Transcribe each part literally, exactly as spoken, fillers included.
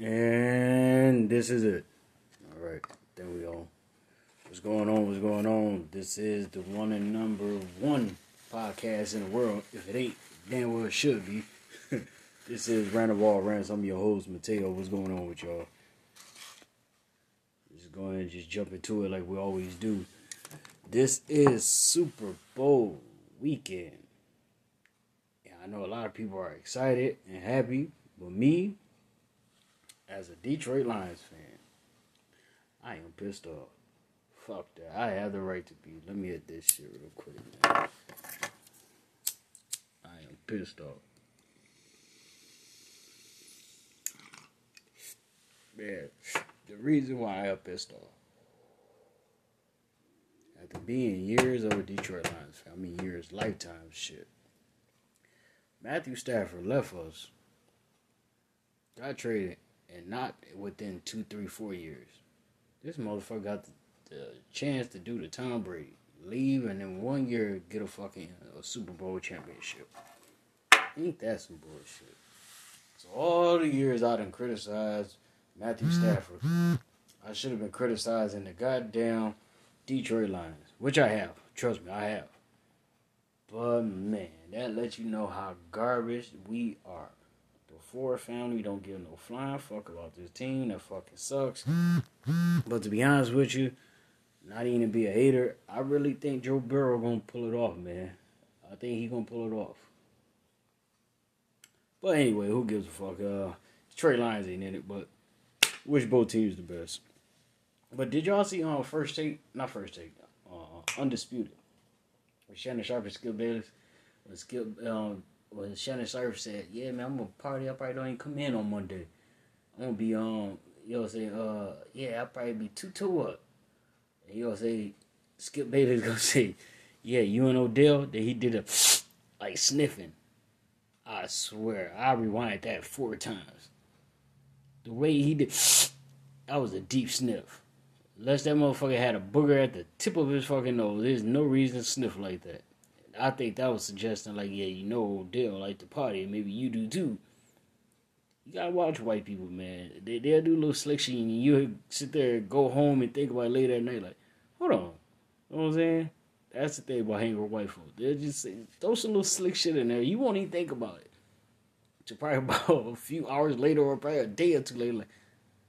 And this is it. All right. Then we on. What's going on? What's going on? This is the one and number one podcast in the world. If it ain't, damn well it should be. This is Randall Rants. I'm your host, Mateo. What's going on with y'all? Just going and just jump into it like we always do. This is Super Bowl weekend. Yeah, I know a lot of people are excited and happy, but me, as a Detroit Lions fan, I am pissed off. Fuck that. I have the right to be. Let me hit this shit real quick, man. I am pissed off. Man, the reason why I am pissed off. After being years of a Detroit Lions fan, I mean years, lifetime shit. Matthew Stafford left us. Got traded. And not within two, three, four years. This motherfucker got the, the chance to do the Tom Brady. Leave and in one year get a fucking a Super Bowl championship. Ain't that some bullshit? So all the years I done criticized Matthew Stafford, I should have been criticizing the goddamn Detroit Lions. Which I have. Trust me, I have. But man, that lets you know how garbage we are. For a family, don't give no flying fuck about this team. That fucking sucks. But to be honest with you, not even to be a hater, I really think Joe Burrow gonna pull it off, man. I think he gonna pull it off. But anyway, who gives a fuck? Uh, Trey Lyons ain't in it, but which both teams the best? But did y'all see on uh, First Take? Not First Take. Uh, Undisputed. With Shannon Sharpe and Skip Bayless. With Skip. Um, When Shannon Sharpe said, yeah, man, I'm going to party. I probably don't even come in on Monday. I'm going to be, um, you know what I'm saying, uh, yeah, I'll probably be two two up. And you know what I'm saying, Skip Bayless going to say, yeah, you and Odell, that he did a, like, sniffing. I swear, I rewinded that four times. The way he did, that was a deep sniff. Unless that motherfucker had a booger at the tip of his fucking nose, there's no reason to sniff like that. I think that was suggesting, like, yeah, you know, Odell like to party, and maybe you do too. You gotta watch white people, man. They, they'll do a little slick shit, and you sit there and go home and think about it later at night, like, hold on. You know what I'm saying? That's the thing about hanging with white folks. They'll just say, throw some little slick shit in there. You won't even think about it. So probably about a few hours later, or probably a day or two later, like,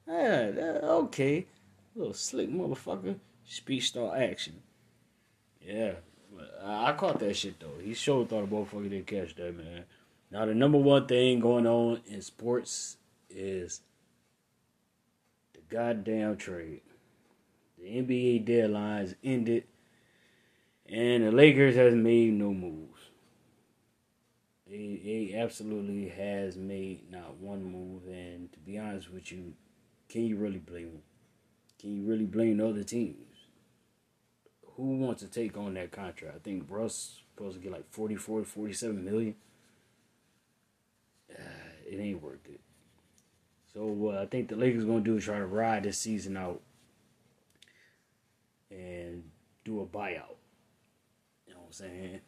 ah, that, okay. Little slick motherfucker. Speech start action. Yeah. I caught that shit, though. He sure thought the motherfucker didn't catch that, man. Now, the number one thing going on in sports is the goddamn trade. The N B A deadline's ended, and the Lakers has made no moves. They, they absolutely has made not one move, and to be honest with you, can you really blame them? Can you really blame the other teams? Who wants to take on that contract? I think Russ supposed to get like forty-four, forty-seven million. Uh, it ain't worth it. So what uh, I think the Lakers gonna do is try to ride this season out and do a buyout. You know what I'm saying?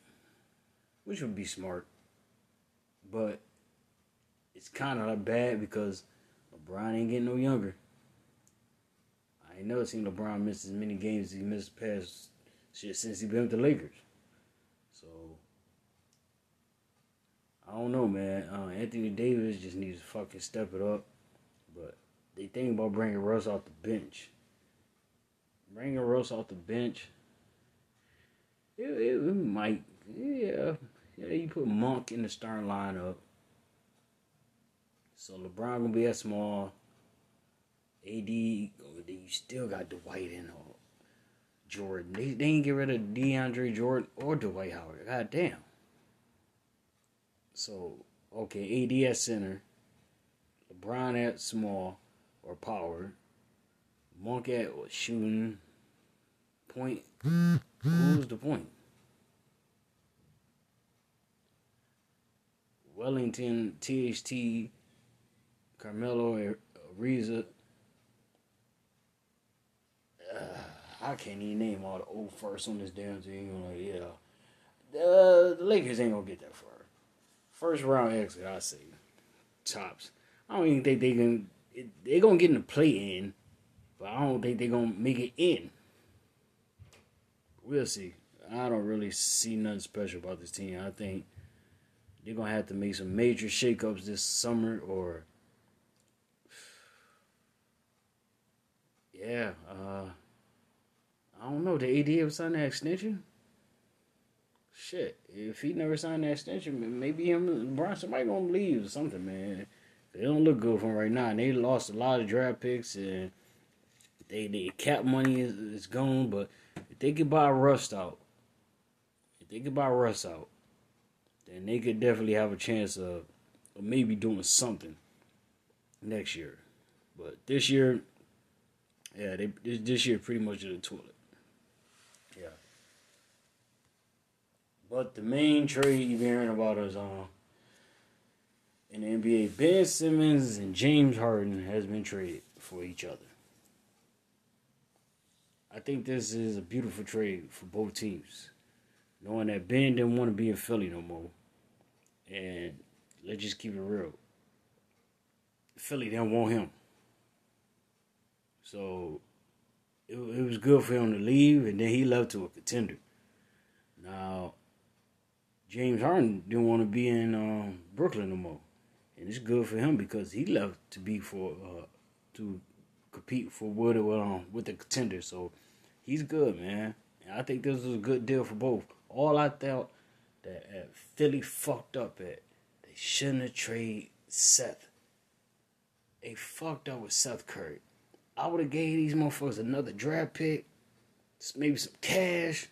Which would be smart, but it's kind of bad because LeBron ain't getting no younger. I ain't never seen LeBron miss as many games as he missed past shit since he been with the Lakers. So, I don't know, man. Uh, Anthony Davis just needs to fucking step it up. But they think about bringing Russ off the bench. Bringing Russ off the bench, it, it, it might, yeah. Yeah, you put Monk in the starting lineup. So, LeBron going to be at small. A D, you still got Dwight and all. Jordan. They, they didn't get rid of DeAndre Jordan or Dwight Howard. God damn. So, okay, A D at center. LeBron at small or power. Monk at shooting. Point. Who's the point? Wellington, T H T, Carmelo, Ariza. I can't even name all the old firsts on this damn team. Like, yeah, the, the Lakers ain't gonna get that far. First round exit, I say, tops. I don't even think they can it, they're going to get in the play-in, but I don't think they're going to make it in. We'll see. I don't really see nothing special about this team. I think they're going to have to make some major shakeups this summer, or... Yeah, uh... I don't know. Did A D ever sign that extension? Shit, if he never signed that extension, maybe him and LeBron, somebody gonna leave or something, man. They don't look good for him right now, and they lost a lot of draft picks, and they, they cap money is, is gone, but if they could buy Russ out, if they could buy Russ out, then they could definitely have a chance of, of maybe doing something next year. But this year, yeah, they, this year pretty much in the toilet. But the main trade you've been hearing about is um, in the N B A, Ben Simmons and James Harden has been traded for each other. I think this is a beautiful trade for both teams, knowing that Ben didn't want to be in Philly no more. And let's just keep it real. Philly didn't want him. So it, it was good for him to leave, and then he left to a contender. Now, James Harden didn't want to be in um, Brooklyn no more, and it's good for him because he left to be for uh, to compete for Wood um, with the contender. So he's good, man. And I think this was a good deal for both. All I thought that uh, Philly fucked up at, they shouldn't have traded Seth. They fucked up with Seth Curry. I would have gave these motherfuckers another draft pick, maybe some cash,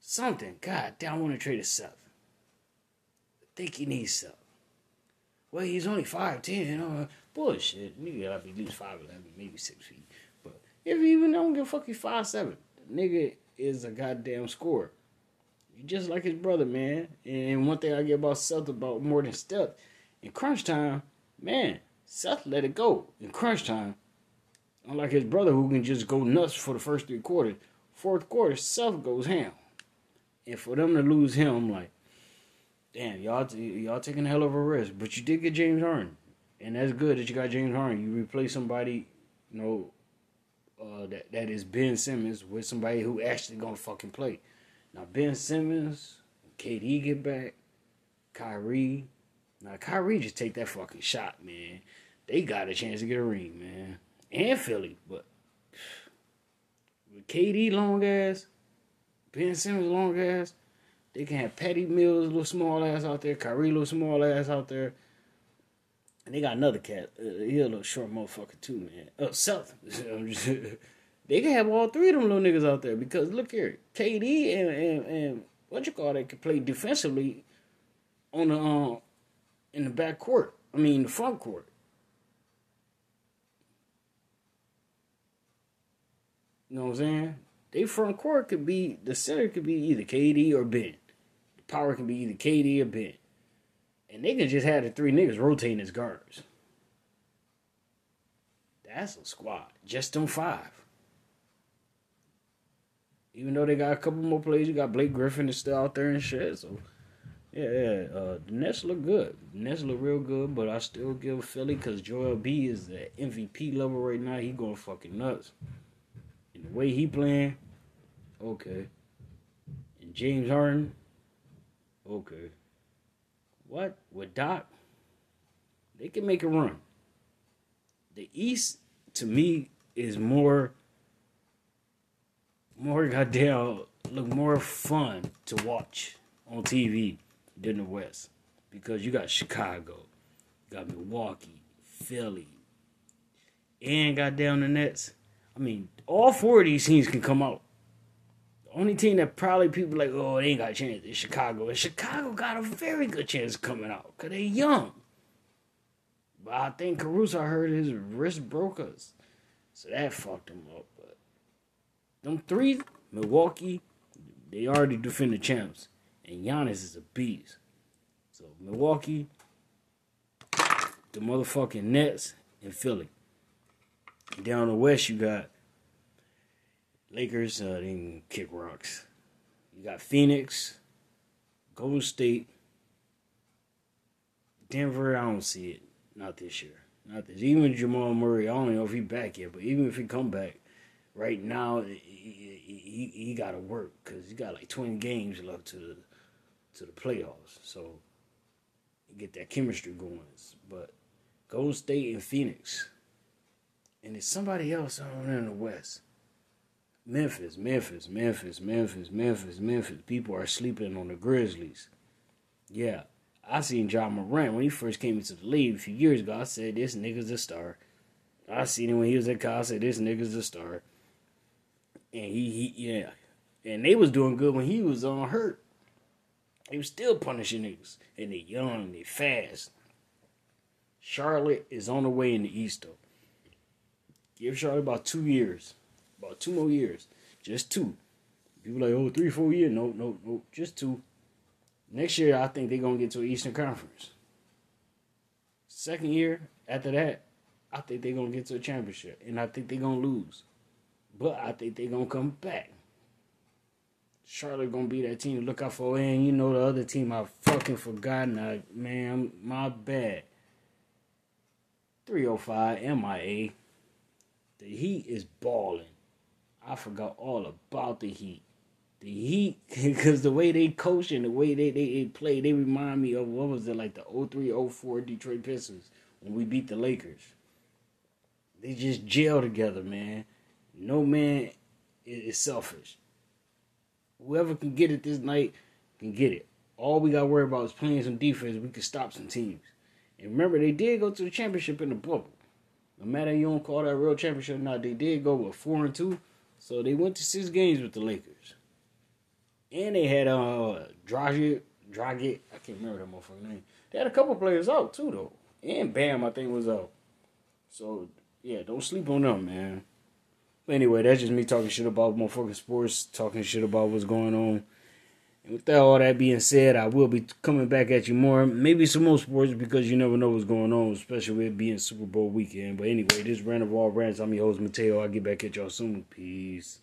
something. God damn, I want to trade Seth. Think he needs something. Well, he's only five ten, you know. Bullshit. Nigga gotta be at least five eleven, maybe six feet. But if he even don't give a fuck, he's five seven. Nigga is a goddamn scorer. He's just like his brother, man. And one thing I get about Seth about more than Steph, in crunch time, man, Seth let it go. In crunch time, unlike his brother who can just go nuts for the first three quarters, fourth quarter, Seth goes ham. And for them to lose him, I'm like, damn, y'all y'all taking a hell of a risk. But you did get James Harden. And that's good that you got James Harden. You replace somebody, you know, uh, that, that is Ben Simmons with somebody who actually going to fucking play. Now, Ben Simmons, K D get back, Kyrie. Now, Kyrie just take that fucking shot, man. They got a chance to get a ring, man. And Philly. But with K D long ass, Ben Simmons long ass, they can have Patty Mills, little small ass out there. Kyrie, little small ass out there. And they got another cat. Uh, he a little short motherfucker too, man. Oh, South. They can have all three of them little niggas out there. Because look here, K D and, and, and what you call that, can play defensively on the um, in the back court. I mean, the front court. You know what I'm saying? They front court could be, the center could be either K D or Ben. Power can be either K D or Ben. And they can just have the three niggas rotating as guards. That's a squad. Just them five. Even though they got a couple more players, you got Blake Griffin is still out there and shit. So, yeah, yeah. Uh, the Nets look good. The Nets look real good, but I still give Philly because Joel B. is the M V P level right now. He going fucking nuts. And the way he playing, okay. And James Harden, okay. What? With Doc, they can make a run. The East, to me, is more, more goddamn, look more fun to watch on T V than the West. Because you got Chicago, you got Milwaukee, Philly, and goddamn the Nets. I mean, all four of these teams can come out. The only team that probably people like, oh, they ain't got a chance, is Chicago. And Chicago got a very good chance of coming out because they're young. But I think Caruso, I heard his wrist broke us. So that fucked him up. But them three, Milwaukee, they already defend the champs. And Giannis is a beast. So Milwaukee, the motherfucking Nets, and Philly. Down the West, you got Lakers, uh, they can kick rocks. You got Phoenix, Golden State, Denver, I don't see it. Not this year. Not this. Even Jamal Murray, I don't know if he's back yet, but even if he come back, right now he he, he got to work because he got like twenty games left to the to the playoffs. So get that chemistry going. But Golden State and Phoenix, and it's somebody else on in the West. Memphis, Memphis, Memphis, Memphis, Memphis, Memphis. People are sleeping on the Grizzlies. Yeah. I seen Ja Morant when he first came into the league a few years ago. I said, this nigga's a star. I seen him when he was at Kyle. I said, this nigga's a star. And he, he, yeah. And they was doing good when he was on hurt. They was still punishing niggas. And they young, and they fast. Charlotte is on the way in the East, though. Give Charlotte about two years. About two more years. Just two. People like, oh, three, four years. No, no, no. Just two. Next year, I think they're going to get to the Eastern Conference. Second year, after that, I think they're going to get to a championship. And I think they're going to lose. But I think they're going to come back. Charlotte going to be that team to look out for. And you know the other team I fucking forgot. I, man, my bad. three oh five M I A. The Heat is balling. I forgot all about the Heat. The Heat, because the way they coach and the way they, they, they play, they remind me of, what was it, like the oh three oh four Detroit Pistons when we beat the Lakers. They just gel together, man. No man is selfish. Whoever can get it this night can get it. All we got to worry about is playing some defense. We can stop some teams. And remember, they did go to the championship in the bubble. No matter if you don't call that a real championship or not, they did go with four and two. So they went to six games with the Lakers. And they had uh Dragic, Dragic, I can't remember that motherfucker's name. They had a couple players out too though, and Bam I think was out. So yeah, don't sleep on them, man. But anyway, that's just me talking shit about motherfucking sports, talking shit about what's going on. And with that, all that being said, I will be coming back at you more, maybe some more sports because you never know what's going on, especially with it being Super Bowl weekend. But anyway, this rant of all rants. I'm your host Mateo. I'll get back at y'all soon. Peace.